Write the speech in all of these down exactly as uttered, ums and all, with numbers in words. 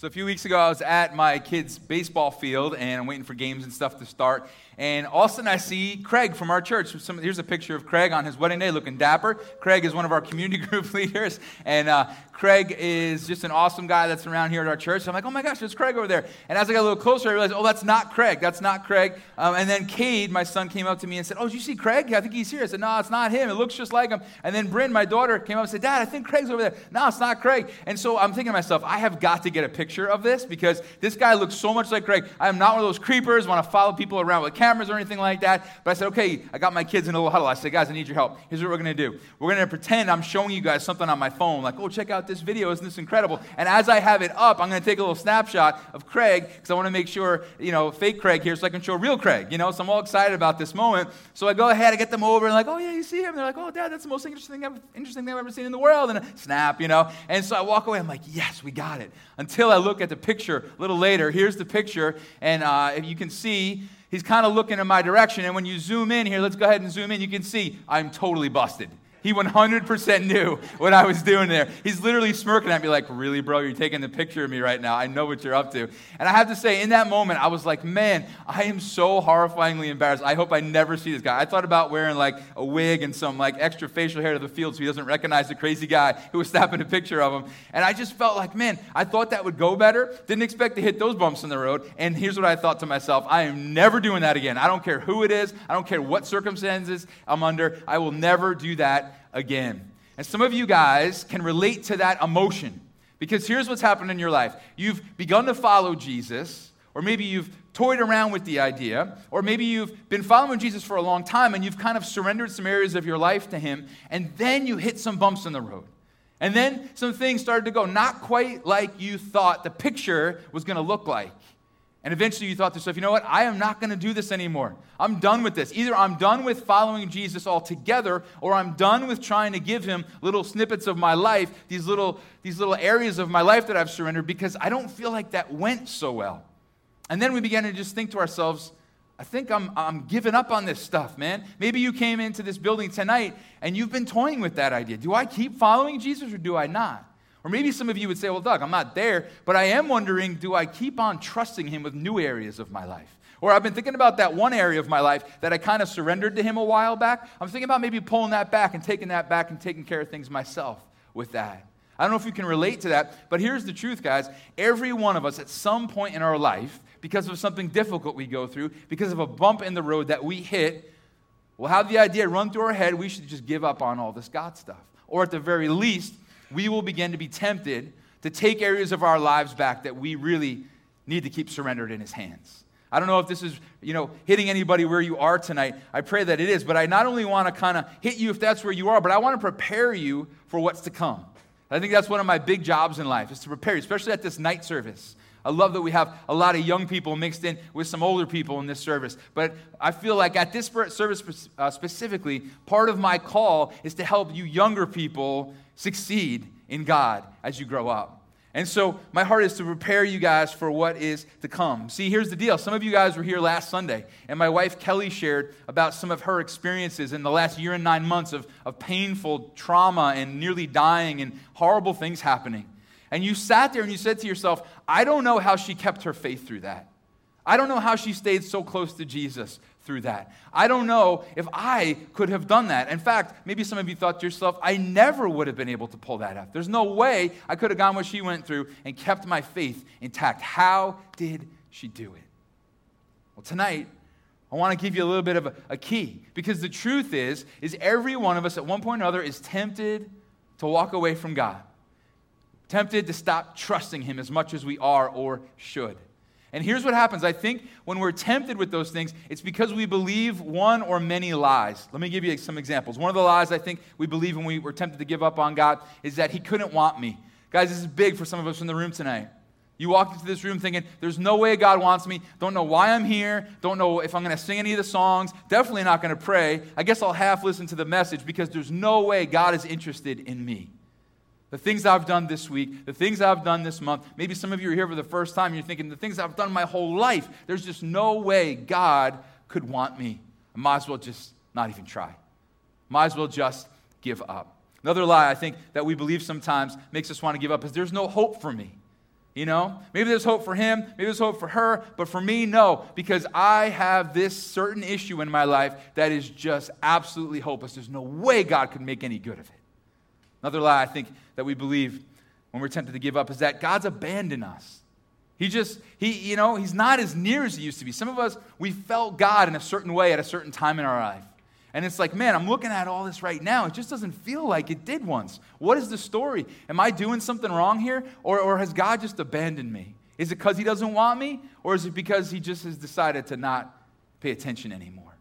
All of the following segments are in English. So a few weeks ago, I was at my kids' baseball field, and I'm waiting for games and stuff to start. And all of a sudden, I see Craig from our church. Some, here's a picture of Craig on his wedding day, looking dapper. Craig is one of our community group leaders, and uh, Craig is just an awesome guy that's around here at our church. So I'm like, oh my gosh, there's Craig over there. And as I got a little closer, I realized, oh, that's not Craig. That's not Craig. Um, and then Cade, my son, came up to me and said, oh, did you see Craig? I think he's here. I said, no, it's not him. It looks just like him. And then Bryn, my daughter, came up and said, Dad, I think Craig's over there. No, it's not Craig. And so I'm thinking to myself, I have got to get a picture of this, because this guy looks so much like Craig. I am not one of those creepers, want to follow people around with cameras or anything like that. But I said, okay, I got my kids in a little huddle. I said, guys, I need your help. Here's what we're going to do. We're going to pretend I'm showing you guys something on my phone, like, oh, check out this video. Isn't this incredible? And as I have it up, I'm going to take a little snapshot of Craig, because I want to make sure, you know, fake Craig here so I can show real Craig, you know, so I'm all excited about this moment. So I go ahead, I get them over, and like, oh, yeah, you see him? And they're like, oh, Dad, that's the most interesting thing I've, interesting thing I've ever seen in the world. And I snap, you know. And so I walk away. I'm like, yes, we got it. Until I I look at the picture a little later. Here's the picture, and uh, if you can see, he's kind of looking in my direction, and when you zoom in here, let's go ahead and zoom in, you can see I'm totally busted. He one hundred percent knew what I was doing there. He's literally smirking at me like, really, bro, you're taking the picture of me right now. I know what you're up to. And I have to say, in that moment, I was like, man, I am so horrifyingly embarrassed. I hope I never see this guy. I thought about wearing like a wig and some like extra facial hair to the field so he doesn't recognize the crazy guy who was snapping a picture of him. And I just felt like, man, I thought that would go better. Didn't expect to hit those bumps in the road. And here's what I thought to myself. I am never doing that again. I don't care who it is. I don't care what circumstances I'm under. I will never do that again. And some of you guys can relate to that emotion, because here's what's happened in your life. You've begun to follow Jesus, or maybe you've toyed around with the idea, or maybe you've been following Jesus for a long time and you've kind of surrendered some areas of your life to him, and then you hit some bumps in the road. And then some things started to go not quite like you thought the picture was going to look like. And eventually you thought to yourself, you know what, I am not going to do this anymore. I'm done with this. Either I'm done with following Jesus altogether, or I'm done with trying to give him little snippets of my life, these little, these little areas of my life that I've surrendered, because I don't feel like that went so well. And then we began to just think to ourselves, I think I'm, I'm giving up on this stuff, man. Maybe you came into this building tonight and you've been toying with that idea. Do I keep following Jesus or do I not? Or maybe some of you would say, well, Doug, I'm not there, but I am wondering, do I keep on trusting him with new areas of my life? Or I've been thinking about that one area of my life that I kind of surrendered to him a while back. I'm thinking about maybe pulling that back and taking that back and taking care of things myself with that. I don't know if you can relate to that, but here's the truth, guys. Every one of us at some point in our life, because of something difficult we go through, because of a bump in the road that we hit, we'll have the idea run through our head, we should just give up on all this God stuff. Or at the very least, we will begin to be tempted to take areas of our lives back that we really need to keep surrendered in his hands. I don't know if this is, you know, hitting anybody where you are tonight. I pray that it is, but I not only want to kind of hit you if that's where you are, but I want to prepare you for what's to come. I think that's one of my big jobs in life, is to prepare you, especially at this night service. I love that we have a lot of young people mixed in with some older people in this service. But I feel like at this service specifically, part of my call is to help you younger people succeed in God as you grow up. And so my heart is to prepare you guys for what is to come. See, here's the deal. Some of you guys were here last Sunday, and my wife Kelly shared about some of her experiences in the last year and nine months of, of painful trauma and nearly dying and horrible things happening. And you sat there and you said to yourself, I don't know how she kept her faith through that. I don't know how she stayed so close to Jesus through that. I don't know if I could have done that. In fact, maybe some of you thought to yourself, I never would have been able to pull that off. There's no way I could have gone what she went through and kept my faith intact. How did she do it? Well, tonight, I want to give you a little bit of a, a key. Because the truth is, is every one of us at one point or another is tempted to walk away from God. Tempted to stop trusting him as much as we are or should. And here's what happens. I think when we're tempted with those things, it's because we believe one or many lies. Let me give you some examples. One of the lies I think we believe when we were tempted to give up on God is that he couldn't want me. Guys, this is big for some of us in the room tonight. You walked into this room thinking, there's no way God wants me. Don't know why I'm here. Don't know if I'm going to sing any of the songs. Definitely not going to pray. I guess I'll half listen to the message because there's no way God is interested in me. The things I've done this week, the things I've done this month, maybe some of you are here for the first time, you're thinking, the things I've done my whole life, there's just no way God could want me. I might as well just not even try. Might as well just give up. Another lie I think that we believe sometimes makes us want to give up is there's no hope for me. You know, maybe there's hope for him, maybe there's hope for her, but for me, no, because I have this certain issue in my life that is just absolutely hopeless. There's no way God could make any good of it. Another lie I think that we believe when we're tempted to give up is that God's abandoned us. He just, he, you know, he's not as near as he used to be. Some of us, we felt God in a certain way at a certain time in our life. And it's like, man, I'm looking at all this right now. It just doesn't feel like it did once. What is the story? Am I doing something wrong here? Or, or has God just abandoned me? Is it because he doesn't want me? Or is it because he just has decided to not pay attention anymore?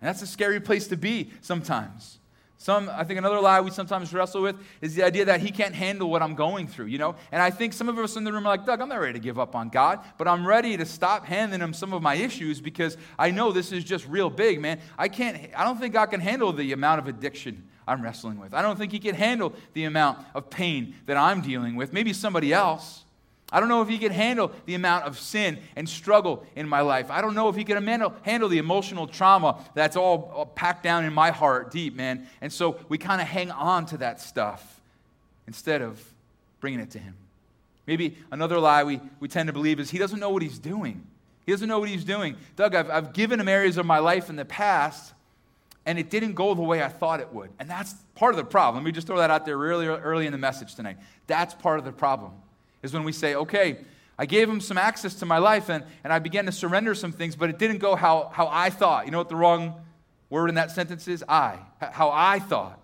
And that's a scary place to be sometimes. Some, I think another lie we sometimes wrestle with is the idea that he can't handle what I'm going through, you know? And I think some of us in the room are like, Doug, I'm not ready to give up on God, but I'm ready to stop handing him some of my issues because I know this is just real big, man. I can't, I don't think God can handle the amount of addiction I'm wrestling with. I don't think he can handle the amount of pain that I'm dealing with. Maybe somebody else. I don't know if he can handle the amount of sin and struggle in my life. I don't know if he can handle the emotional trauma that's all packed down in my heart deep, man. And so we kind of hang on to that stuff instead of bringing it to him. Maybe another lie we, we tend to believe is he doesn't know what he's doing. He doesn't know what he's doing. Doug, I've, I've given him areas of my life in the past, and it didn't go the way I thought it would. And that's part of the problem. Let me just throw that out there really early in the message tonight. That's part of the problem. Is when we say, okay, I gave him some access to my life and, and I began to surrender some things, but it didn't go how, how I thought. You know what the wrong word in that sentence is? I. How I thought.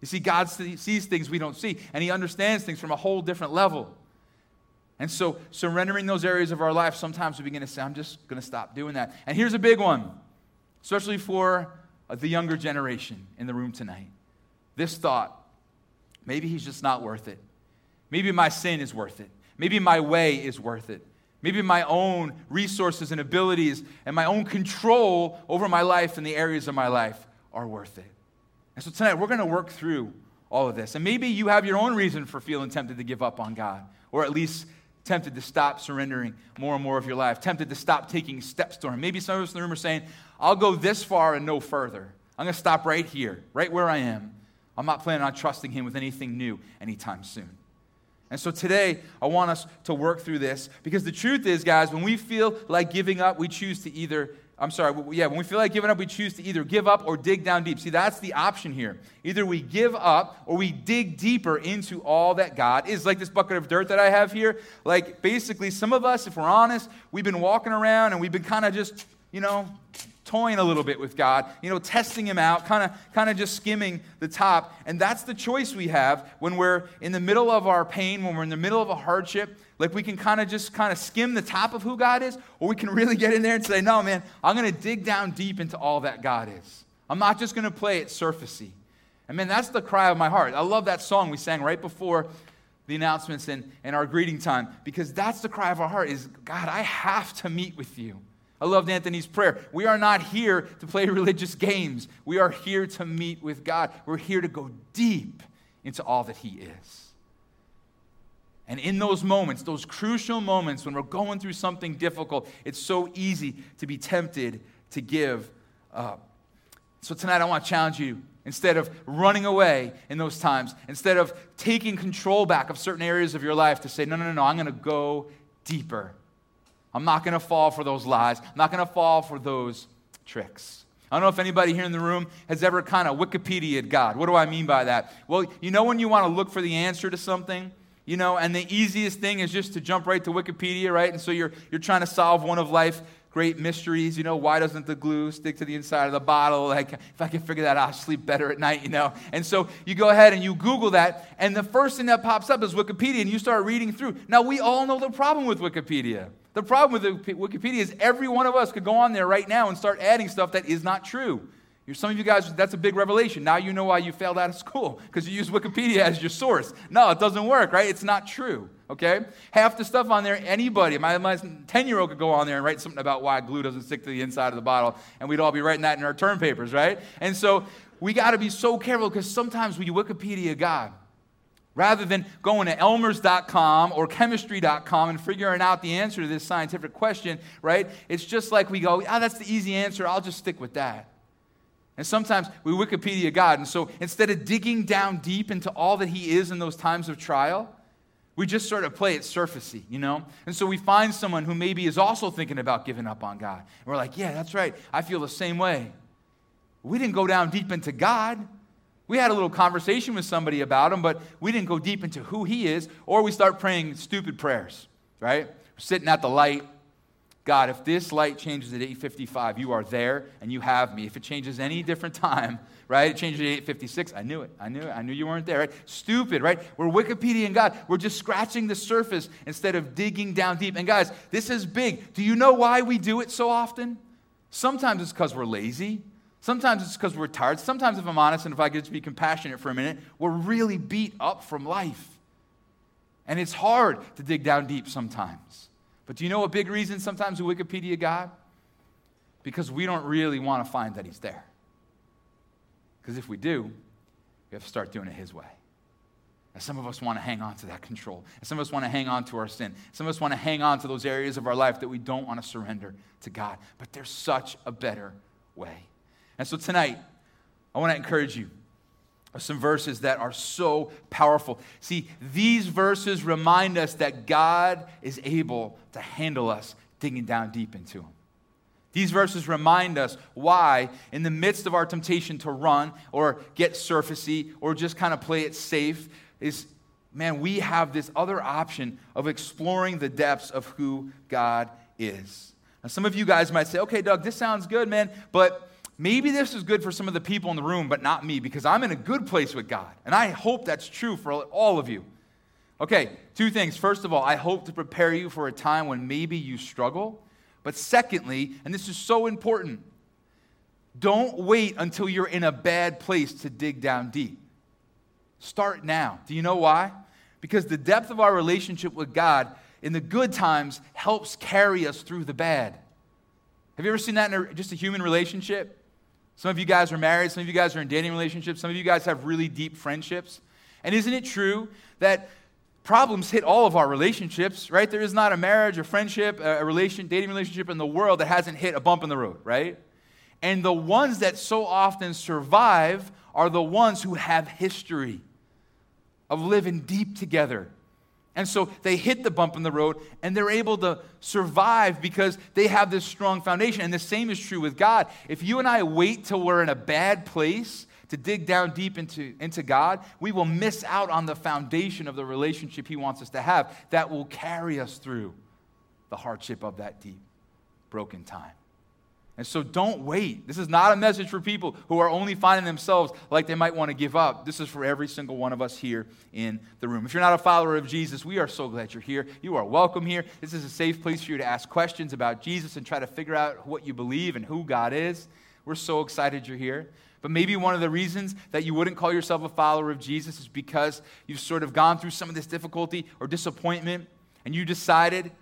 You see, God sees things we don't see, and he understands things from a whole different level. And so surrendering those areas of our life, sometimes we begin to say, I'm just going to stop doing that. And here's a big one, especially for the younger generation in the room tonight. This thought, maybe he's just not worth it. Maybe my sin is worth it. Maybe my way is worth it. Maybe my own resources and abilities and my own control over my life and the areas of my life are worth it. And so tonight we're going to work through all of this. And maybe you have your own reason for feeling tempted to give up on God, or at least tempted to stop surrendering more and more of your life, tempted to stop taking steps toward him. Maybe some of us in the room are saying, I'll go this far and no further. I'm going to stop right here, right where I am. I'm not planning on trusting him with anything new anytime soon. And so today, I want us to work through this because the truth is, guys, when we feel like giving up, we choose to either, I'm sorry, yeah, when we feel like giving up, we choose to either give up or dig down deep. See, that's the option here. Either we give up or we dig deeper into all that God is. Like this bucket of dirt that I have here, like basically some of us, if we're honest, we've been walking around and we've been kind of just, you know, toying a little bit with God, you know, testing him out, kind of kind of just skimming the top. And that's the choice we have when we're in the middle of our pain, when we're in the middle of a hardship. Like we can kind of just kind of skim the top of who God is, or we can really get in there and say, no, man, I'm going to dig down deep into all that God is. I'm not just going to play it surfacey. And man, that's the cry of my heart. I love that song we sang right before the announcements and, and our greeting time, because that's the cry of our heart is, God, I have to meet with you. I loved Anthony's prayer. We are not here to play religious games. We are here to meet with God. We're here to go deep into all that he is. And in those moments, those crucial moments when we're going through something difficult, it's so easy to be tempted to give up. So tonight I want to challenge you. Instead of running away in those times, instead of taking control back of certain areas of your life to say, no, no, no, no, I'm going to go deeper. I'm not going to fall for those lies. I'm not going to fall for those tricks. I don't know if anybody here in the room has ever kind of Wikipedia'd God. What do I mean by that? Well, you know when you want to look for the answer to something, you know, and the easiest thing is just to jump right to Wikipedia, right? And so you're you're trying to solve one of life's great mysteries, you know, why doesn't the glue stick to the inside of the bottle? Like, if I can figure that out, I'll sleep better at night, you know. And so you go ahead and you Google that, and the first thing that pops up is Wikipedia, and you start reading through. Now, we all know the problem with Wikipedia. The problem with Wikipedia is every one of us could go on there right now and start adding stuff that is not true. Some of you guys, that's a big revelation. Now you know why you failed out of school, because you use Wikipedia as your source. No, it doesn't work, right? It's not true, okay? Half the stuff on there, anybody, my ten-year-old could go on there and write something about why glue doesn't stick to the inside of the bottle, and we'd all be writing that in our term papers, right? And so we got to be so careful, because sometimes we Wikipedia God. Rather than going to Elmer's dot com or Chemistry dot com and figuring out the answer to this scientific question, right? It's just like we go, ah, oh, that's the easy answer. I'll just stick with that. And sometimes we Wikipedia God. And so instead of digging down deep into all that he is in those times of trial, We just sort of play it surfacey, you know? And so we find someone who maybe is also thinking about giving up on God. And we're like, yeah, that's right. I feel the same way. We didn't go down deep into God. We had a little conversation with somebody about him, but we didn't go deep into who he is, or we start praying stupid prayers, right? We're sitting at the light. God, if this light changes at eight fifty-five, you are there and you have me. If it changes any different time, right? It changes at eight fifty-six, I knew it. I knew it. I knew you weren't there, right? Stupid, right? We're Wikipedia and God. We're just scratching the surface instead of digging down deep. And guys, this is big. Do you know why we do it so often? Sometimes it's because we're lazy. Sometimes it's because we're tired. Sometimes, if I'm honest, and if I could just be compassionate for a minute, we're really beat up from life. And it's hard to dig down deep sometimes. But do you know a big reason sometimes we Wikipedia God? Because we don't really want to find that he's there. Because if we do, we have to start doing it his way. And some of us want to hang on to that control. And some of us want to hang on to our sin. Some of us want to hang on to those areas of our life that we don't want to surrender to God. But there's such a better way. And so tonight, I want to encourage you with some verses that are so powerful. See, these verses remind us that God is able to handle us digging down deep into him. These verses remind us why, in the midst of our temptation to run or get surfacey or just kind of play it safe, is, man, we have this other option of exploring the depths of who God is. Now, some of you guys might say, okay, Doug, this sounds good, man, but maybe this is good for some of the people in the room, but not me, because I'm in a good place with God. And I hope that's true for all of you. Okay, two things. First of all, I hope to prepare you for a time when maybe you struggle. But secondly, and this is so important, don't wait until you're in a bad place to dig down deep. Start now. Do you know why? Because the depth of our relationship with God in the good times helps carry us through the bad. Have you ever seen that in a, just a human relationship? Some of you guys are married. Some of you guys are in dating relationships. Some of you guys have really deep friendships. And isn't it true that problems hit all of our relationships, right? There is not a marriage, a friendship, a relation, dating relationship in the world that hasn't hit a bump in the road, right? And the ones that so often survive are the ones who have history of living deep together. And so they hit the bump in the road, and they're able to survive because they have this strong foundation. And the same is true with God. If you and I wait till we're in a bad place to dig down deep into, into God, we will miss out on the foundation of the relationship he wants us to have that will carry us through the hardship of that deep, broken time. And so don't wait. This is not a message for people who are only finding themselves like they might want to give up. This is for every single one of us here in the room. If you're not a follower of Jesus, we are so glad you're here. You are welcome here. This is a safe place for you to ask questions about Jesus and try to figure out what you believe and who God is. We're so excited you're here. But maybe one of the reasons that you wouldn't call yourself a follower of Jesus is because you've sort of gone through some of this difficulty or disappointment, and you decided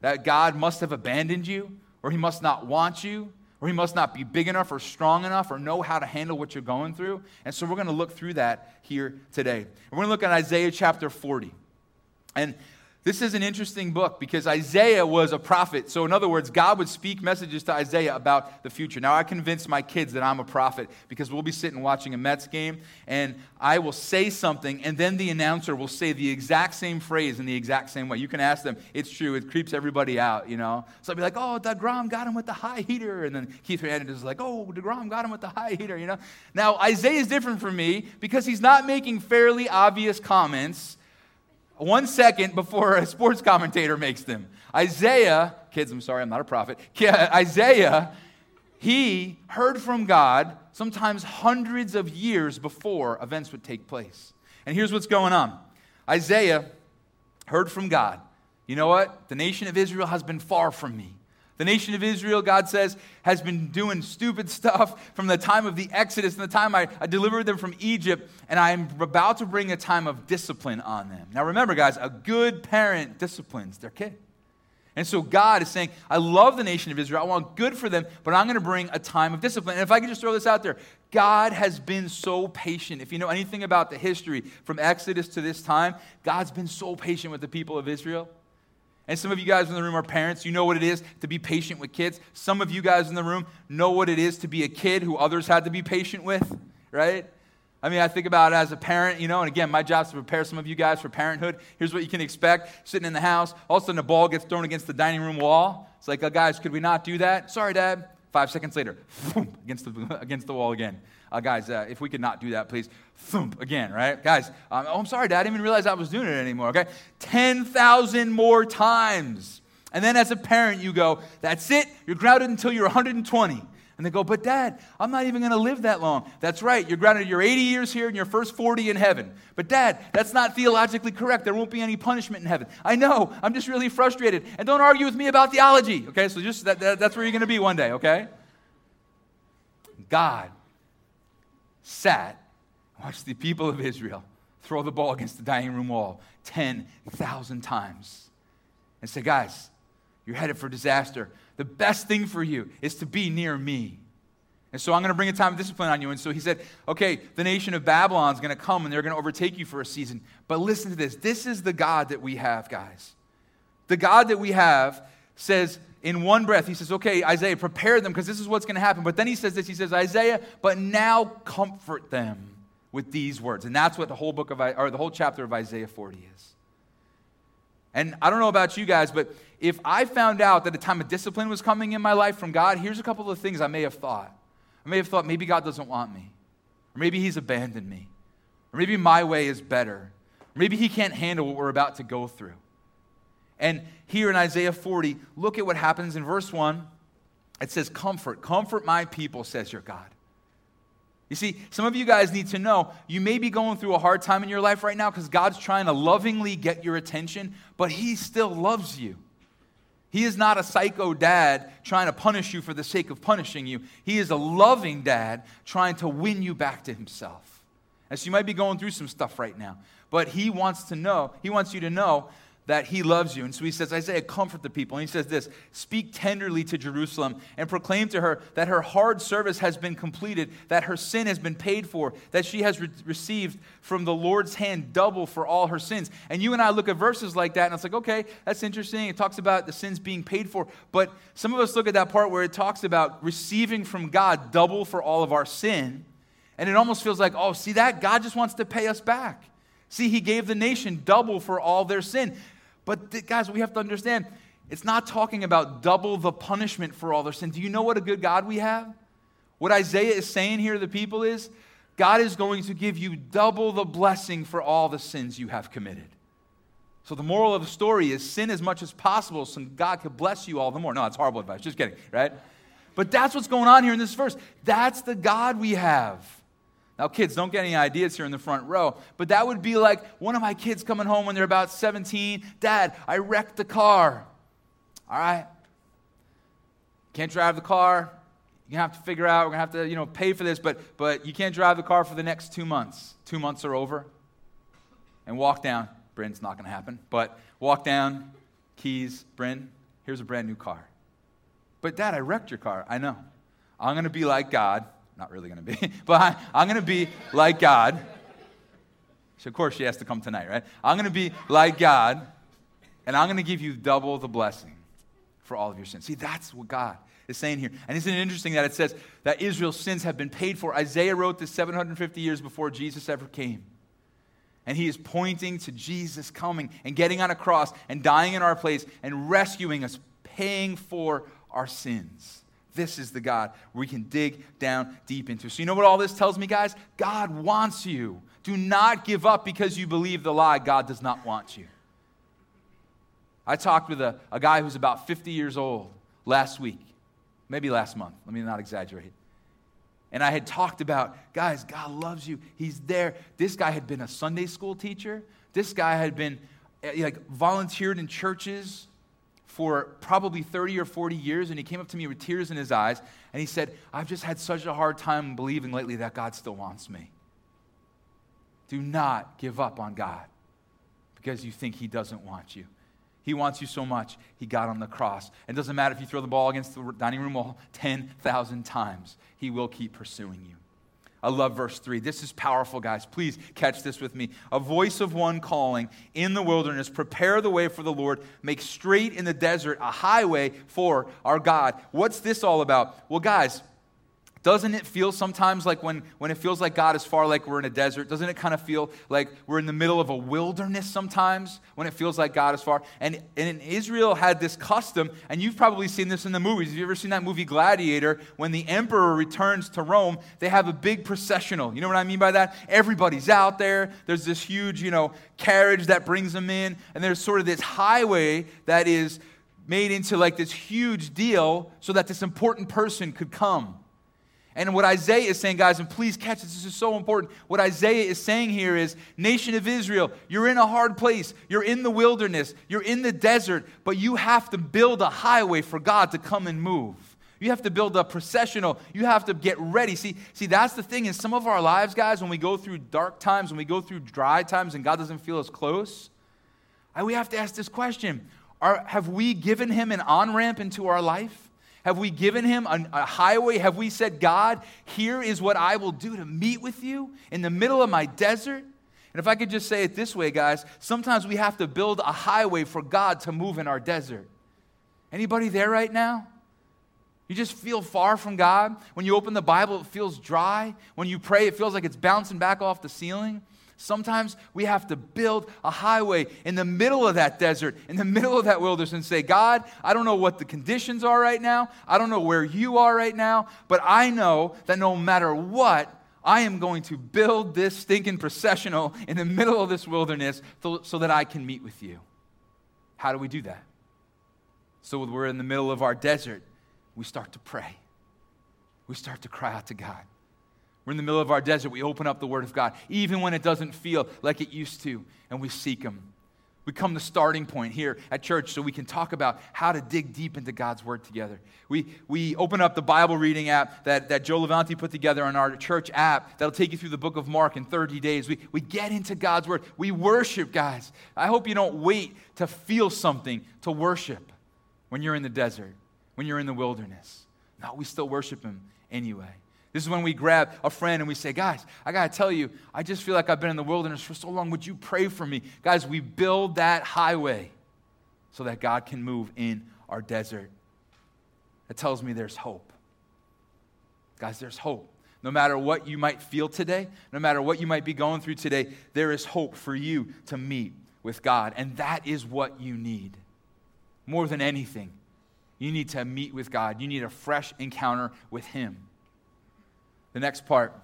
that God must have abandoned you, or he must not want you, or he must not be big enough or strong enough or know how to handle what you're going through. And so we're going to look through that here today. We're going to look at Isaiah chapter forty. And this is an interesting book because Isaiah was a prophet. So in other words, God would speak messages to Isaiah about the future. Now I convinced my kids that I'm a prophet because we'll be sitting watching a Mets game and I will say something and then the announcer will say the exact same phrase in the exact same way. You can ask them. It's true. It creeps everybody out, you know. So I'll be like, oh, DeGrom got him with the high heater. And then Keith Hernandez is like, oh, DeGrom got him with the high heater, you know. Now Isaiah is different from me because he's not making fairly obvious comments one second before a sports commentator makes them. Isaiah, kids, I'm sorry, I'm not a prophet. Isaiah, he heard from God sometimes hundreds of years before events would take place. And here's what's going on. Isaiah heard from God. You know what? The nation of Israel has been far from me. The nation of Israel, God says, has been doing stupid stuff from the time of the Exodus and the time I, I delivered them from Egypt, and I'm about to bring a time of discipline on them. Now remember, guys, a good parent disciplines their kid. And so God is saying, I love the nation of Israel. I want good for them, but I'm going to bring a time of discipline. And if I could just throw this out there, God has been so patient. If you know anything about the history from Exodus to this time, God's been so patient with the people of Israel. And some of you guys in the room are parents. You know what it is to be patient with kids. Some of you guys in the room know what it is to be a kid who others had to be patient with, right? I mean, I think about it as a parent, you know, and again, my job is to prepare some of you guys for parenthood. Here's what you can expect. Sitting in the house, all of a sudden a ball gets thrown against the dining room wall. It's like, oh, guys, could we not do that? Sorry, Dad. Five seconds later, thump, against the against the wall again. Uh, guys, uh, if we could not do that, please, thump, again, right? Guys, um, oh, I'm sorry, Dad. I didn't even realize I was doing it anymore, okay? ten thousand more times. And then as a parent, you go, that's it. You're grounded until you're one hundred twenty. And they go, but Dad, I'm not even going to live that long. That's right. You're grounded. You're eighty years here and your first forty in heaven. But Dad, that's not theologically correct. There won't be any punishment in heaven. I know. I'm just really frustrated. And don't argue with me about theology. Okay, so just that, that, that's where you're going to be one day, okay? God sat and watched the people of Israel throw the ball against the dining room wall ten thousand times and said, guys, you're headed for disaster. The best thing for you is to be near me. And so I'm going to bring a time of discipline on you. And so he said, okay, the nation of Babylon is going to come and they're going to overtake you for a season. But listen to this. This is the God that we have, guys. The God that we have says in one breath, he says, okay, Isaiah, prepare them because this is what's going to happen. But then he says this. He says, Isaiah, but now comfort them with these words. And that's what the whole book of, or the whole chapter of Isaiah forty is. And I don't know about you guys, but if I found out that a time of discipline was coming in my life from God, here's a couple of things I may have thought. I may have thought, maybe God doesn't want me. Or maybe he's abandoned me. Or maybe my way is better. Or maybe he can't handle what we're about to go through. And here in Isaiah forty, look at what happens in verse one. It says, comfort, comfort my people, says your God. You see, some of you guys need to know, you may be going through a hard time in your life right now because God's trying to lovingly get your attention, but he still loves you. He is not a psycho dad trying to punish you for the sake of punishing you. He is a loving dad trying to win you back to himself. And so you might be going through some stuff right now, but he wants to know, he wants you to know that he loves you. And so he says, Isaiah, comfort the people. And he says this, speak tenderly to Jerusalem and proclaim to her that her hard service has been completed, that her sin has been paid for, that she has re- received from the Lord's hand double for all her sins. And you and I look at verses like that, and it's like, okay, that's interesting. It talks about the sins being paid for. But some of us look at that part where it talks about receiving from God double for all of our sin. And it almost feels like, oh, see that? God just wants to pay us back. See, he gave the nation double for all their sin. But guys, we have to understand, it's not talking about double the punishment for all their sin. Do you know what a good God we have? What Isaiah is saying here to the people is, God is going to give you double the blessing for all the sins you have committed. So the moral of the story is sin as much as possible so God could bless you all the more. No, that's horrible advice. Just kidding, right? But that's what's going on here in this verse. That's the God we have. Now, kids, don't get any ideas here in the front row, but that would be like one of my kids coming home when they're about seventeen. Dad, I wrecked the car. All right. Can't drive the car. You're going to have to figure out. We're going to have to, you know, pay for this, but but you can't drive the car for the next two months. Two months are over. And walk down. Bryn's not going to happen, but walk down. Keys. Bryn, here's a brand new car. But Dad, I wrecked your car. I know. I'm going to be like God. Not really going to be, but I, I'm going to be like God. So, of course, she has to come tonight, right? I'm going to be like God, and I'm going to give you double the blessing for all of your sins. See, that's what God is saying here. And isn't it interesting that it says that Israel's sins have been paid for? Isaiah wrote this seven hundred fifty years before Jesus ever came. And he is pointing to Jesus coming and getting on a cross and dying in our place and rescuing us, paying for our sins. This is the God we can dig down deep into. So you know what all this tells me, guys? God wants you. Do not give up because you believe the lie. God does not want you. I talked with a, a guy who's about fifty years old last week, maybe last month. Let me not exaggerate. And I had talked about, guys, God loves you. He's there. This guy had been a Sunday school teacher. This guy had been like volunteered in churches for probably thirty or forty years, and he came up to me with tears in his eyes, and he said, I've just had such a hard time believing lately that God still wants me. Do not give up on God because you think he doesn't want you. He wants you so much, he got on the cross. It doesn't matter if you throw the ball against the dining room wall ten thousand times. He will keep pursuing you. I love verse three. This is powerful, guys. Please catch this with me. A voice of one calling in the wilderness, prepare the way for the Lord, make straight in the desert a highway for our God. What's this all about? Well, guys, Doesn't it feel sometimes like when, when it feels like God is far, like we're in a desert? Doesn't it kind of feel like we're in the middle of a wilderness sometimes when it feels like God is far? And, and Israel had this custom, and you've probably seen this in the movies. Have you ever seen that movie Gladiator? When the emperor returns to Rome, they have a big processional. You know what I mean by that? Everybody's out there. There's this huge, you know, carriage that brings them in, and there's sort of this highway that is made into like this huge deal so that this important person could come. And what Isaiah is saying, guys, and please catch this, this is so important. What Isaiah is saying here is, nation of Israel, you're in a hard place. You're in the wilderness. You're in the desert, but you have to build a highway for God to come and move. You have to build a processional. You have to get ready. See, see, that's the thing in some of our lives, guys, when we go through dark times, when we go through dry times and God doesn't feel as close, we have to ask this question. Are, have we given him an on-ramp into our life? Have we given him a highway? Have we said, God, here is what I will do to meet with you in the middle of my desert? And if I could just say it this way, guys, sometimes we have to build a highway for God to move in our desert. Anybody there right now? You just feel far from God. When you open the Bible, it feels dry. When you pray, it feels like it's bouncing back off the ceiling. Sometimes we have to build a highway in the middle of that desert, in the middle of that wilderness, and say, God, I don't know what the conditions are right now. I don't know where you are right now, but I know that no matter what, I am going to build this stinking processional in the middle of this wilderness so that I can meet with you. How do we do that? So we're in the middle of our desert. We start to pray. We start to cry out to God. We're in the middle of our desert. We open up the Word of God, even when it doesn't feel like it used to, and we seek Him. We come to starting point here at church so we can talk about how to dig deep into God's Word together. We, we open up the Bible reading app that, that Joe Levante put together on our church app that'll take you through the book of Mark in thirty days. We, we get into God's Word. We worship, guys. I hope you don't wait to feel something to worship when you're in the desert, when you're in the wilderness. No, we still worship Him anyway. This is when we grab a friend and we say, guys, I got to tell you, I just feel like I've been in the wilderness for so long. Would you pray for me? Guys, we build that highway so that God can move in our desert. That tells me there's hope. Guys, there's hope. No matter what you might feel today, no matter what you might be going through today, there is hope for you to meet with God. And that is what you need. More than anything, you need to meet with God. You need a fresh encounter with Him. The next part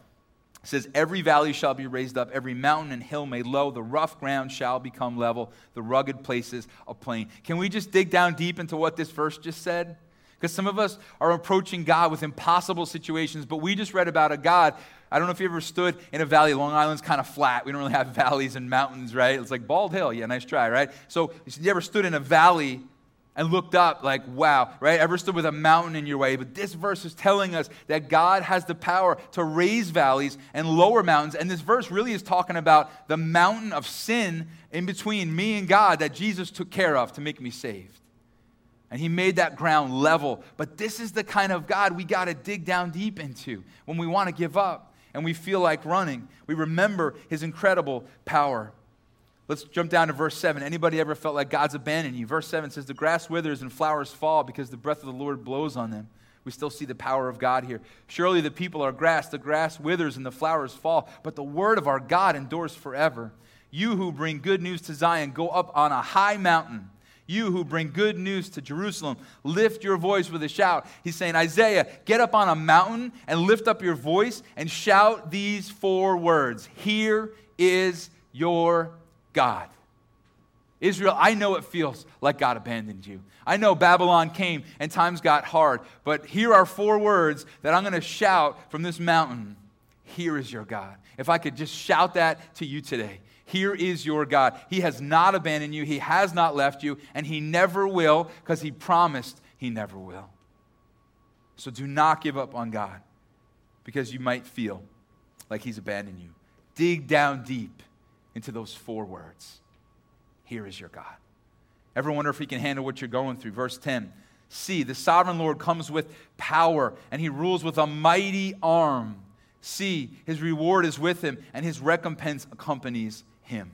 says, every valley shall be raised up, every mountain and hill made low, the rough ground shall become level, the rugged places a plain. Can we just dig down deep into what this verse just said? Because some of us are approaching God with impossible situations, but we just read about a God. I don't know if you ever stood in a valley. Long Island's kind of flat. We don't really have valleys and mountains, right? It's like Bald Hill. Yeah, nice try, right? So if you ever stood in a valley and looked up like, wow, right? Ever stood with a mountain in your way? But this verse is telling us that God has the power to raise valleys and lower mountains. And this verse really is talking about the mountain of sin in between me and God that Jesus took care of to make me saved. And He made that ground level. But this is the kind of God we got to dig down deep into when we want to give up and we feel like running. We remember His incredible power. Let's jump down to verse seven. Anybody ever felt like God's abandoned you? Verse seven says, the grass withers and flowers fall because the breath of the Lord blows on them. We still see the power of God here. Surely the people are grass. The grass withers and the flowers fall. But the word of our God endures forever. You who bring good news to Zion, go up on a high mountain. You who bring good news to Jerusalem, lift your voice with a shout. He's saying, Isaiah, get up on a mountain and lift up your voice and shout these four words. Here is your God. Israel, I know it feels like God abandoned you. I know Babylon came and times got hard, but here are four words that I'm going to shout from this mountain. Here is your God. If I could just shout that to you today. Here is your God. He has not abandoned you. He has not left you, and He never will because He promised He never will. So do not give up on God because you might feel like He's abandoned you. Dig down deep into those four words. Here is your God. Ever wonder if He can handle what you're going through? Verse ten, see, the sovereign Lord comes with power, and He rules with a mighty arm. See, His reward is with Him, and His recompense accompanies Him.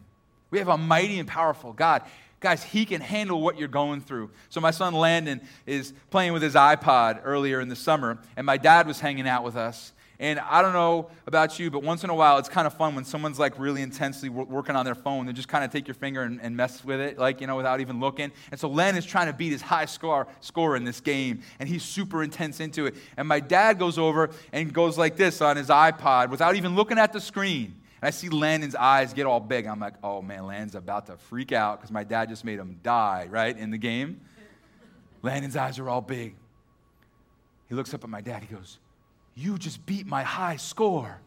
We have a mighty and powerful God. Guys, he can handle what you're going through. So my son Landon is playing with his iPod earlier in the summer, and my dad was hanging out with us. And I don't know about you, but once in a while, it's kind of fun when someone's like really intensely working on their phone. They just kind of take your finger and, and mess with it, like, you know, without even looking. And so Len is trying to beat his high score, score in this game, and he's super intense into it. And my dad goes over and goes like this on his iPod without even looking at the screen. And I see Landon's eyes get all big. I'm like, oh, man, Landon's about to freak out because my dad just made him die, right, in the game. Landon's eyes are all big. He looks up at my dad. He goes, you just beat my high score.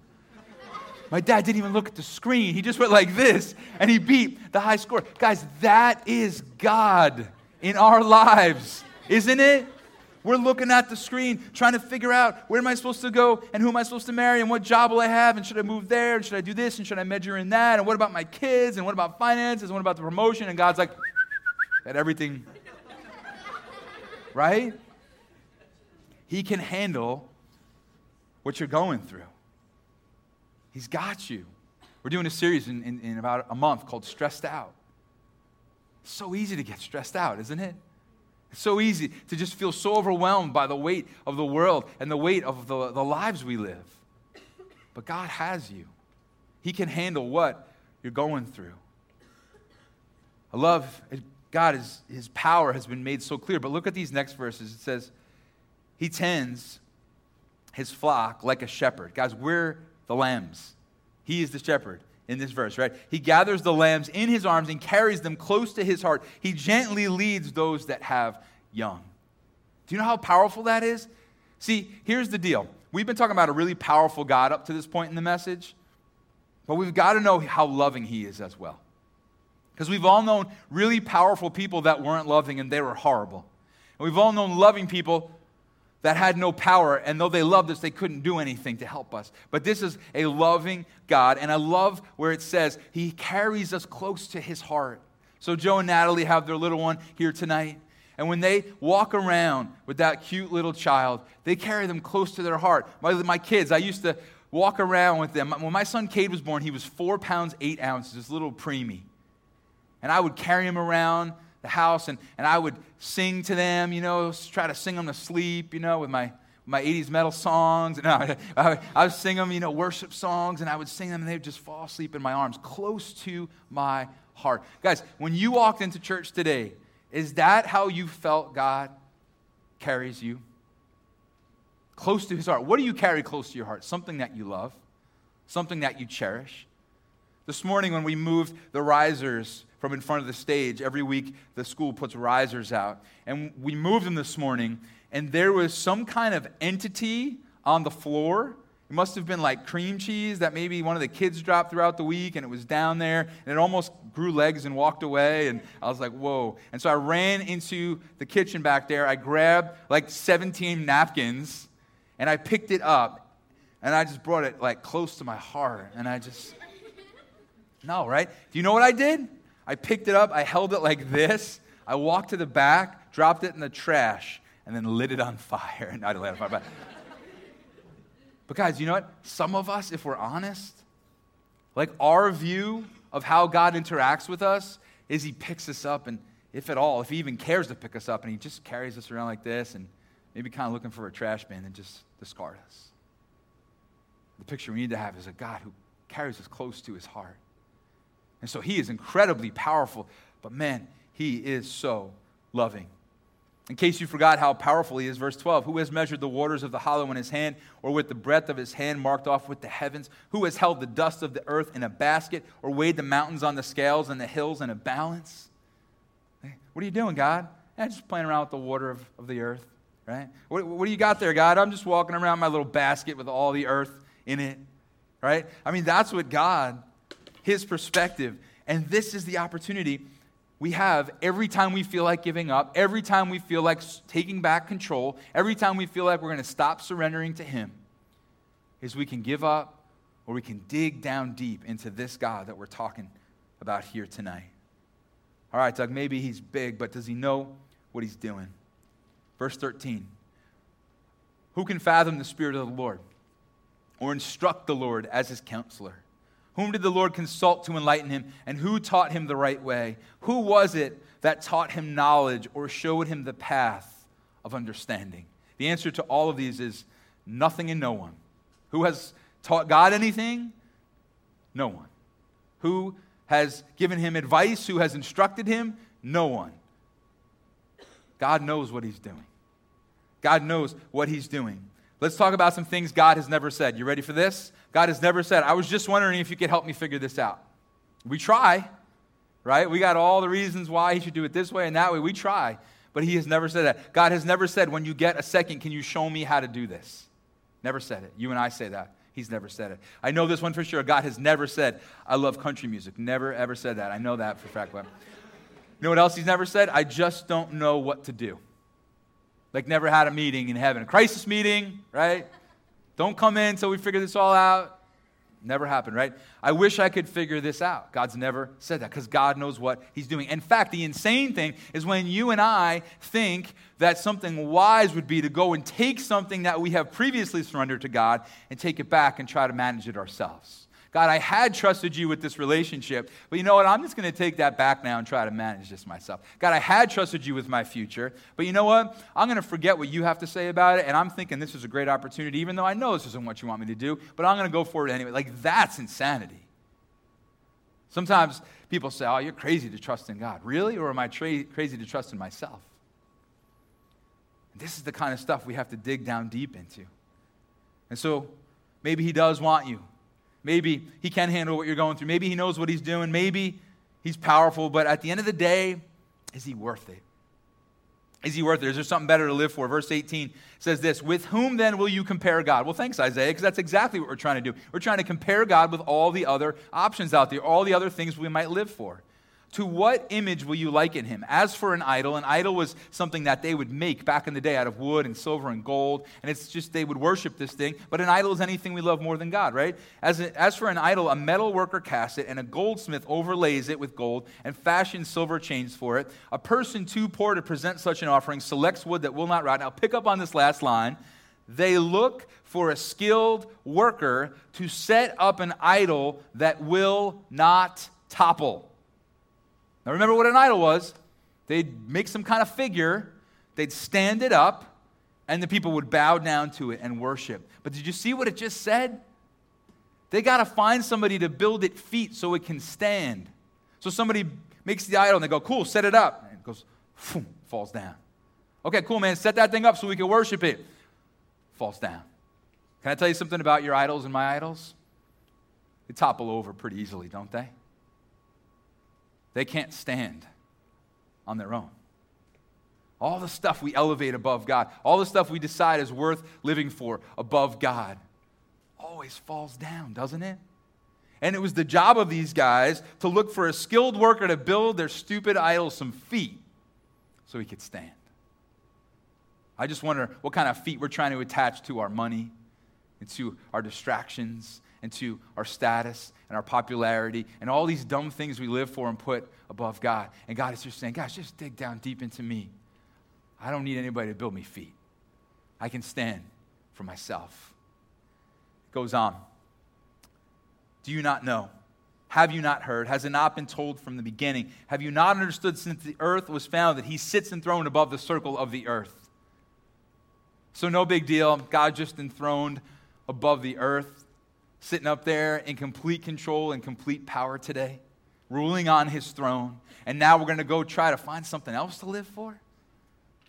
My dad didn't even look at the screen. He just went like this, and he beat the high score. Guys, that is God in our lives, isn't it? We're looking at the screen, trying to figure out where am I supposed to go, and who am I supposed to marry, and what job will I have, and should I move there, and should I do this, and should I major in that, and what about my kids, and what about finances, and what about the promotion, and God's like, that everything, right? He can handle what you're going through. He's got you. We're doing a series in, in, in about a month called Stressed Out. It's so easy to get stressed out, isn't it? It's so easy to just feel so overwhelmed by the weight of the world and the weight of the, the lives we live. But God has you. He can handle what you're going through. I love God, his, his power has been made so clear. But look at these next verses. It says, he tends his flock like a shepherd. Guys, we're the lambs. He is the shepherd in this verse, right? He gathers the lambs in his arms and carries them close to his heart. He gently leads those that have young. Do you know how powerful that is? See, here's the deal. We've been talking about a really powerful God up to this point in the message, but we've got to know how loving he is as well. Because we've all known really powerful people that weren't loving and they were horrible. And we've all known loving people that had no power, and though they loved us, they couldn't do anything to help us. But this is a loving God, and I love where it says he carries us close to his heart. So Joe and Natalie have their little one here tonight, and when they walk around with that cute little child, they carry them close to their heart. My, my kids, I used to walk around with them. When my son Cade was born, he was four pounds, eight ounces, this little preemie, and I would carry him around the house, and, and I would sing to them, you know, try to sing them to sleep, you know, with my my eighties metal songs. And I, I, I would sing them, you know, worship songs, and I would sing them, and they would just fall asleep in my arms, close to my heart. Guys, when you walked into church today, is that how you felt God carries you? Close to his heart. What do you carry close to your heart? Something that you love, something that you cherish. This morning when we moved the risers from in front of the stage. Every week, the school puts risers out. And we moved them this morning, and there was some kind of entity on the floor. It must have been like cream cheese that maybe one of the kids dropped throughout the week, and it was down there, and it almost grew legs and walked away, and I was like, whoa. And so I ran into the kitchen back there. I grabbed like seventeen napkins, and I picked it up, and I just brought it like close to my heart, and I just, no, right? Do you know what I did? I picked it up, I held it like this, I walked to the back, dropped it in the trash, and then lit it on fire. Not lit it on fire, but... but guys, you know what? Some of us, if we're honest, like our view of how God interacts with us is he picks us up, and if at all, if he even cares to pick us up, and he just carries us around like this, and maybe kind of looking for a trash bin and just discard us. The picture we need to have is a God who carries us close to his heart. And so he is incredibly powerful, but man, he is so loving. In case you forgot how powerful he is, verse twelve, who has measured the waters of the hollow in his hand, or with the breadth of his hand marked off with the heavens? Who has held the dust of the earth in a basket, or weighed the mountains on the scales and the hills in a balance? What are you doing, God? I'm just playing around with the water of, of the earth, right? What, what do you got there, God? I'm just walking around my little basket with all the earth in it, right? I mean, that's what God... his perspective. And this is the opportunity we have every time we feel like giving up, every time we feel like taking back control, every time we feel like we're going to stop surrendering to him, is we can give up or we can dig down deep into this God that we're talking about here tonight. All right, Doug, maybe he's big, but does he know what he's doing? Verse thirteen, who can fathom the Spirit of the Lord or instruct the Lord as his counselor? Whom did the Lord consult to enlighten him, and who taught him the right way? Who was it that taught him knowledge or showed him the path of understanding? The answer to all of these is nothing and no one. Who has taught God anything? No one. Who has given him advice? Who has instructed him? No one. God knows what he's doing. God knows what he's doing. Let's talk about some things God has never said. You ready for this? God has never said, I was just wondering if you could help me figure this out. We try, right? We got all the reasons why he should do it this way and that way. We try, but he has never said that. God has never said, when you get a second, can you show me how to do this? Never said it. You and I say that. He's never said it. I know this one for sure. God has never said, I love country music. Never, ever said that. I know that for a fact. You know what else he's never said? I just don't know what to do. Like never had a meeting in heaven. A crisis meeting, right? Don't come in until we figure this all out. Never happened, right? I wish I could figure this out. God's never said that because God knows what he's doing. In fact, the insane thing is when you and I think that something wise would be to go and take something that we have previously surrendered to God and take it back and try to manage it ourselves. God, I had trusted you with this relationship, but you know what? I'm just going to take that back now and try to manage this myself. God, I had trusted you with my future, but you know what? I'm going to forget what you have to say about it, and I'm thinking this is a great opportunity, even though I know this isn't what you want me to do, but I'm going to go for it anyway. Like, that's insanity. Sometimes people say, oh, you're crazy to trust in God. Really? Or am I tra- crazy to trust in myself? And this is the kind of stuff we have to dig down deep into. And so maybe he does want you. Maybe he can handle what you're going through. Maybe he knows what he's doing. Maybe he's powerful. But at the end of the day, is he worth it? Is he worth it? Is there something better to live for? Verse eighteen says this, with whom then will you compare God? Well, thanks, Isaiah, because that's exactly what we're trying to do. We're trying to compare God with all the other options out there, all the other things we might live for. To what image will you liken him? As for an idol, an idol was something that they would make back in the day out of wood and silver and gold, and it's just they would worship this thing, but an idol is anything we love more than God, right? As, a, as for an idol, a metal worker casts it, and a goldsmith overlays it with gold and fashions silver chains for it. A person too poor to present such an offering selects wood that will not rot. Now pick up on this last line. They look for a skilled worker to set up an idol that will not topple. Now remember what an idol was. They'd make some kind of figure, they'd stand it up, and the people would bow down to it and worship. But did you see what it just said? They got to find somebody to build it feet so it can stand. So somebody makes the idol and they go, cool, set it up. And it goes, phoom, falls down. Okay, cool, man, set that thing up so we can worship it. Falls down. Can I tell you something about your idols and my idols? They topple over pretty easily, don't they? They can't stand on their own. All the stuff we elevate above God, all the stuff we decide is worth living for above God, always falls down, doesn't it? And it was the job of these guys to look for a skilled worker to build their stupid idol some feet so he could stand. I just wonder what kind of feet we're trying to attach to our money and to our distractions and to our status and our popularity and all these dumb things we live for and put above God. And God is just saying, guys, just dig down deep into me. I don't need anybody to build me feet. I can stand for myself. It goes on. Do you not know? Have you not heard? Has it not been told from the beginning? Have you not understood since the earth was founded that he sits enthroned above the circle of the earth? So no big deal. God just enthroned above the earth. Sitting up there in complete control and complete power today, ruling on his throne, and now we're going to go try to find something else to live for?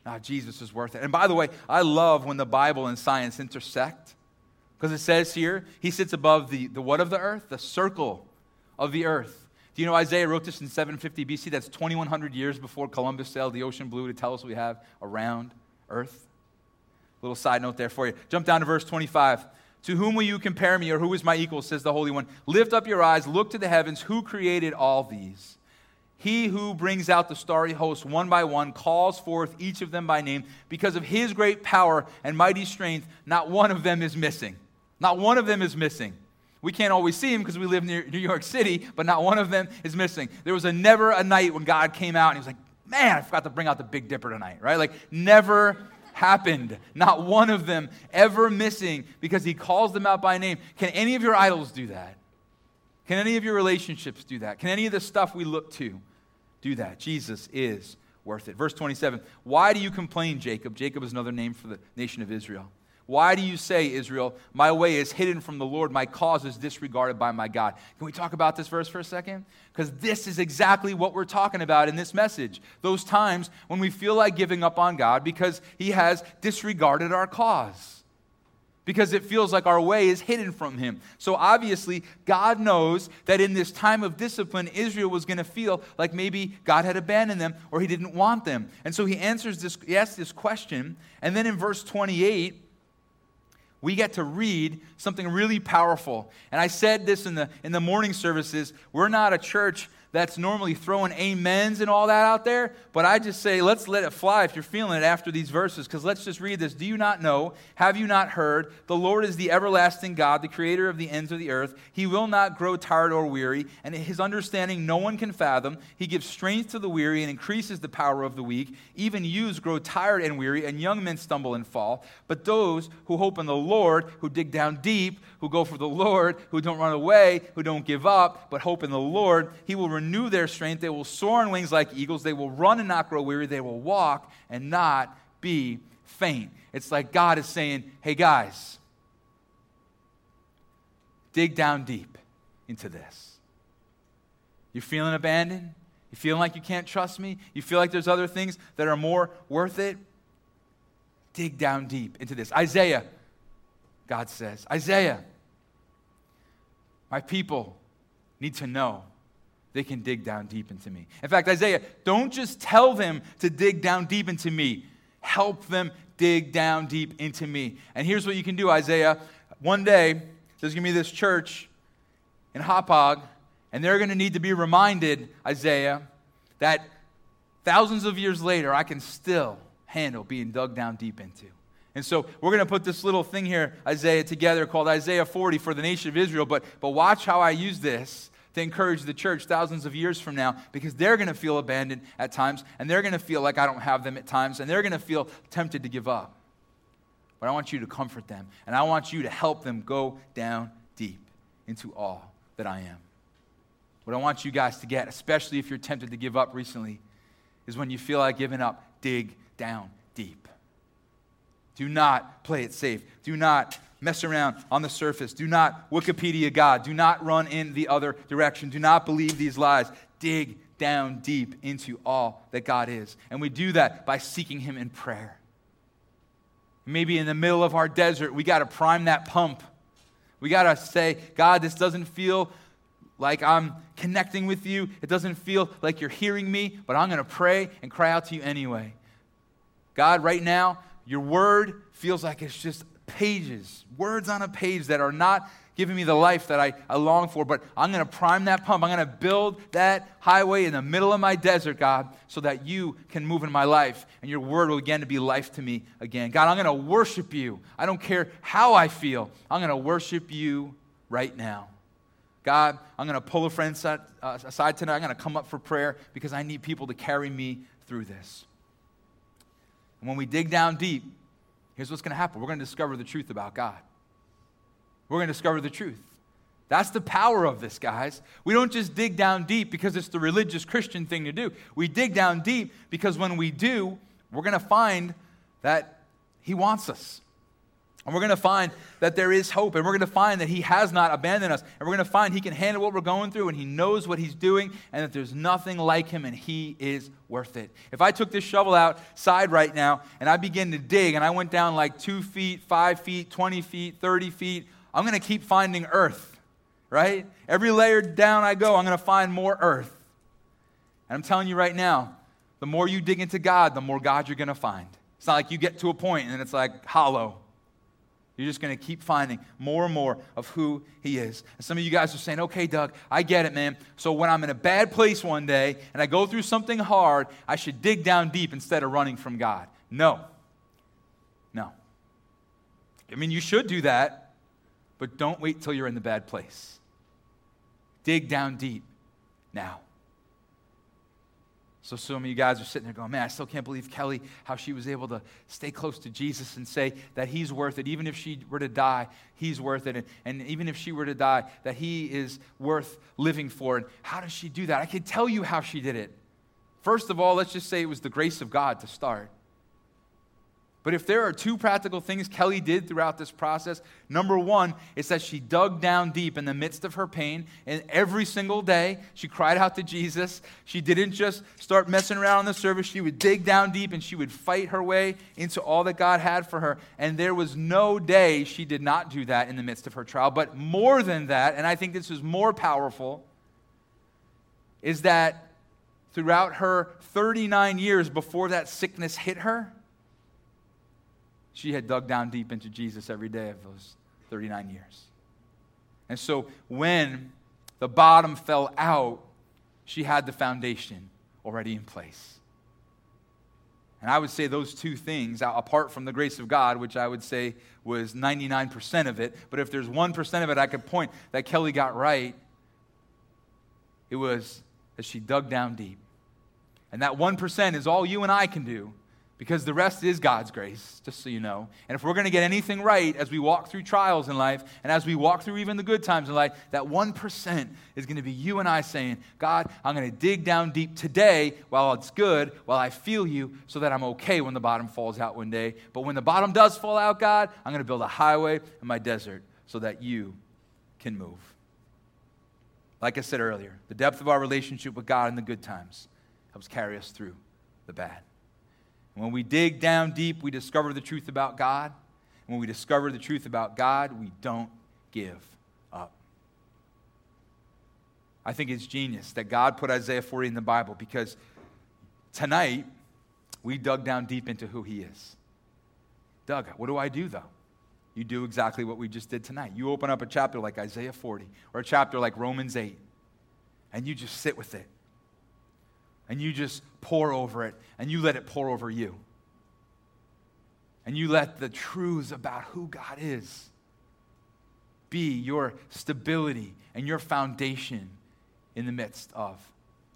Nah, Jesus is worth it. And by the way, I love when the Bible and science intersect, because it says here, he sits above the, the what of the earth? The circle of the earth. Do you know Isaiah wrote this in seven fifty B C? That's twenty-one hundred years before Columbus sailed the ocean blue to tell us we have a round earth. Little side note there for you. Jump down to verse twenty-five. To whom will you compare me, or who is my equal, says the Holy One. Lift up your eyes, look to the heavens, who created all these? He who brings out the starry host one by one, calls forth each of them by name. Because of his great power and mighty strength, not one of them is missing. Not one of them is missing. We can't always see him because we live near New York City, but not one of them is missing. There was a never a night when God came out and he was like, man, I forgot to bring out the Big Dipper tonight, right? Like, never happened. Not one of them ever missing because he calls them out by name. Can any of your idols do that? Can any of your relationships do that? Can any of the stuff we look to do that? Jesus is worth it. Verse twenty-seven, why do you complain, Jacob? Jacob is another name for the nation of Israel. Why do you say, Israel, my way is hidden from the Lord, my cause is disregarded by my God? Can we talk about this verse for a second? Because this is exactly what we're talking about in this message. Those times when we feel like giving up on God because he has disregarded our cause. Because it feels like our way is hidden from him. So obviously, God knows that in this time of discipline, Israel was going to feel like maybe God had abandoned them or he didn't want them. And so he answers this, he asks this question. And then in verse twenty-eight, we get to read something really powerful. And I said this in the, in the morning services, we're not a church that's normally throwing amens and all that out there, but I just say let's let it fly if you're feeling it after these verses, because let's just read this. Do you not know? Have you not heard? The Lord is the everlasting God, the creator of the ends of the earth. He will not grow tired or weary, and his understanding no one can fathom. He gives strength to the weary and increases the power of the weak. Even youths grow tired and weary, and young men stumble and fall. But those who hope in the Lord, who dig down deep, who go for the Lord, who don't run away, who don't give up, but hope in the Lord, he will renew Renew their strength. They will soar on wings like eagles. They will run and not grow weary. They will walk and not be faint. It's like God is saying, hey guys, dig down deep into this. You're feeling abandoned? You feeling like you can't trust me? You feel like there's other things that are more worth it? Dig down deep into this. Isaiah, God says, Isaiah, my people need to know they can dig down deep into me. In fact, Isaiah, don't just tell them to dig down deep into me. Help them dig down deep into me. And here's what you can do, Isaiah. One day, there's going to be this church in Hopog, and they're going to need to be reminded, Isaiah, that thousands of years later, I can still handle being dug down deep into. And so we're going to put this little thing here, Isaiah, together called Isaiah forty for the nation of Israel. But, but watch how I use this to encourage the church thousands of years from now, because they're going to feel abandoned at times, and they're going to feel like I don't have them at times, and they're going to feel tempted to give up. But I want you to comfort them, and I want you to help them go down deep into all that I am. What I want you guys to get, especially if you're tempted to give up recently, is when you feel like giving up, dig down deep. Do not play it safe. Do not mess around on the surface. Do not Wikipedia God. Do not run in the other direction. Do not believe these lies. Dig down deep into all that God is. And we do that by seeking him in prayer. Maybe in the middle of our desert, we got to prime that pump. We got to say, God, this doesn't feel like I'm connecting with you. It doesn't feel like you're hearing me, but I'm going to pray and cry out to you anyway. God, right now, your word feels like it's just pages, words on a page that are not giving me the life that I, I long for, but I'm going to prime that pump. I'm going to build that highway in the middle of my desert, God, so that you can move in my life and your word will again to be life to me again. God, I'm going to worship you. I don't care how I feel. I'm going to worship you right now. God, I'm going to pull a friend aside tonight. I'm going to come up for prayer because I need people to carry me through this. And when we dig down deep, here's what's going to happen. We're going to discover the truth about God. We're going to discover the truth. That's the power of this, guys. We don't just dig down deep because it's the religious Christian thing to do. We dig down deep because when we do, we're going to find that he wants us. And we're going to find that there is hope. And we're going to find that he has not abandoned us. And we're going to find he can handle what we're going through and he knows what he's doing and that there's nothing like him and he is worth it. If I took this shovel outside right now and I begin to dig and I went down like two feet, five feet, twenty feet, thirty feet, I'm going to keep finding earth, right? Every layer down I go, I'm going to find more earth. And I'm telling you right now, the more you dig into God, the more God you're going to find. It's not like you get to a point and it's like hollow. You're just going to keep finding more and more of who he is. And some of you guys are saying, okay, Doug, I get it, man. So when I'm in a bad place one day and I go through something hard, I should dig down deep instead of running from God. No. No. I mean, you should do that, but don't wait till you're in the bad place. Dig down deep now. So some of you guys are sitting there going, man, I still can't believe Kelly, how she was able to stay close to Jesus and say that he's worth it. Even if she were to die, he's worth it. And, and even if she were to die, that he is worth living for. And how does she do that? I can tell you how she did it. First of all, let's just say it was the grace of God to start. But if there are two practical things Kelly did throughout this process, number one is that she dug down deep in the midst of her pain, and every single day she cried out to Jesus. She didn't just start messing around on the surface. She would dig down deep, and she would fight her way into all that God had for her, and there was no day she did not do that in the midst of her trial. But more than that, and I think this is more powerful, is that throughout her thirty-nine years before that sickness hit her, she had dug down deep into Jesus every day of those thirty-nine years. And so when the bottom fell out, she had the foundation already in place. And I would say those two things, apart from the grace of God, which I would say was ninety-nine percent of it, but if there's one percent of it I could point that Kelly got right, it was that she dug down deep. And that one percent is all you and I can do, because the rest is God's grace, just so you know. And if we're going to get anything right as we walk through trials in life, and as we walk through even the good times in life, that one percent is going to be you and I saying, God, I'm going to dig down deep today while it's good, while I feel you, so that I'm okay when the bottom falls out one day. But when the bottom does fall out, God, I'm going to build a highway in my desert so that you can move. Like I said earlier, the depth of our relationship with God in the good times helps carry us through the bad. When we dig down deep, we discover the truth about God. And when we discover the truth about God, we don't give up. I think it's genius that God put Isaiah forty in the Bible, because tonight we dug down deep into who he is. Doug, what do I do though? You do exactly what we just did tonight. You open up a chapter like Isaiah forty or a chapter like Romans eight, and you just sit with it. And you just pour over it, and you let it pour over you. And you let the truths about who God is be your stability and your foundation in the midst of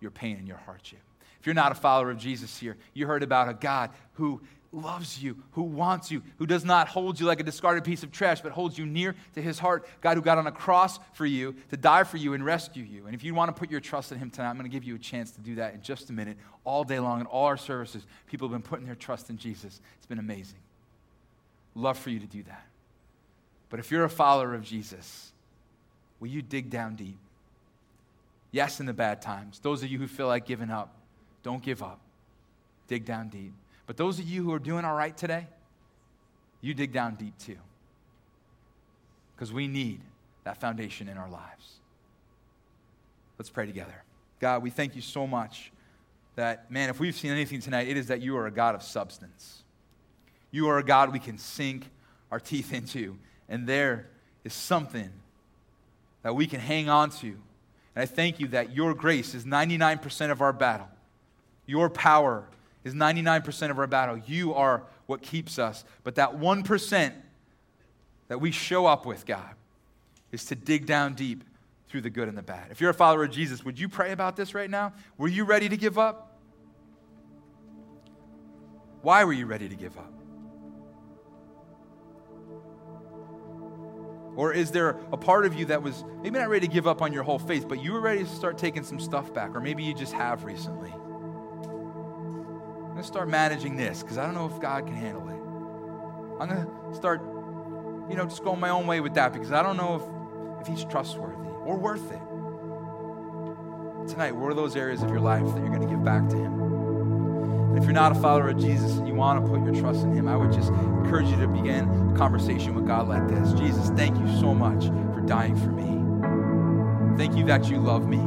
your pain and your hardship. If you're not a follower of Jesus here, you heard about a God who loves you, who wants you, who does not hold you like a discarded piece of trash, but holds you near to his heart. God who got on a cross for you, to die for you and rescue you. And if you want to put your trust in him tonight, I'm going to give you a chance to do that in just a minute. All day long in all our services, people have been putting their trust in Jesus. It's been amazing. Love for you to do that. But if you're a follower of Jesus, will you dig down deep? Yes, in the bad times. Those of you who feel like giving up, don't give up. Dig down deep. But those of you who are doing all right today, you dig down deep too. Because we need that foundation in our lives. Let's pray together. God, we thank you so much that, man, if we've seen anything tonight, it is that you are a God of substance. You are a God we can sink our teeth into. And there is something that we can hang on to. And I thank you that your grace is ninety-nine percent of our battle. Your power is ninety-nine percent of our battle. You are what keeps us. But that one percent that we show up with, God, is to dig down deep through the good and the bad. If you're a follower of Jesus, would you pray about this right now? Were you ready to give up? Why were you ready to give up? Or is there a part of you that was maybe not ready to give up on your whole faith, but you were ready to start taking some stuff back, or maybe you just have recently? I'm going to start managing this because I don't know if God can handle it. I'm going to start, you know, just going my own way with that because I don't know if, if he's trustworthy or worth it. Tonight, what are those areas of your life that you're going to give back to him? And if you're not a follower of Jesus and you want to put your trust in him, I would just encourage you to begin a conversation with God like this. Jesus, thank you so much for dying for me. Thank you that you love me.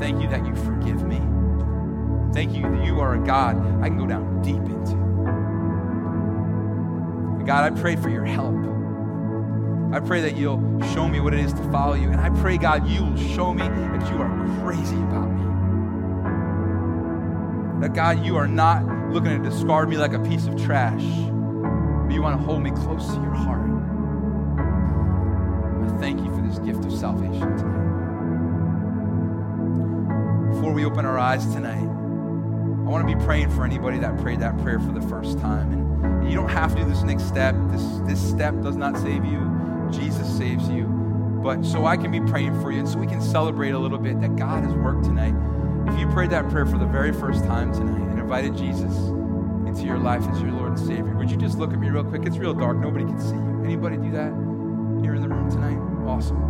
Thank you that you forgive me. Thank you that you are a God I can go down deep into. And God, I pray for your help. I pray that you'll show me what it is to follow you. And I pray, God, you will show me that you are crazy about me. That, God, you are not looking to discard me like a piece of trash, but you want to hold me close to your heart. I thank you for this gift of salvation tonight. Before we open our eyes tonight, I want to be praying for anybody that prayed that prayer for the first time. And you don't have to do this next step. This, this step does not save you. Jesus saves you. But so I can be praying for you, and so we can celebrate a little bit that God has worked tonight. If you prayed that prayer for the very first time tonight and invited Jesus into your life as your Lord and Savior, would you just look at me real quick? It's real dark. Nobody can see you. Anybody do that here in the room tonight? Awesome.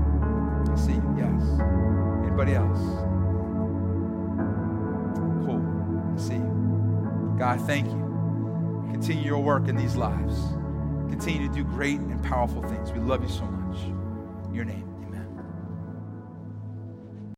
I see you. Yes. Anybody else? Cool. I see you. God, thank you. Continue your work in these lives. Continue to do great and powerful things. We love you so much. Your name. Amen.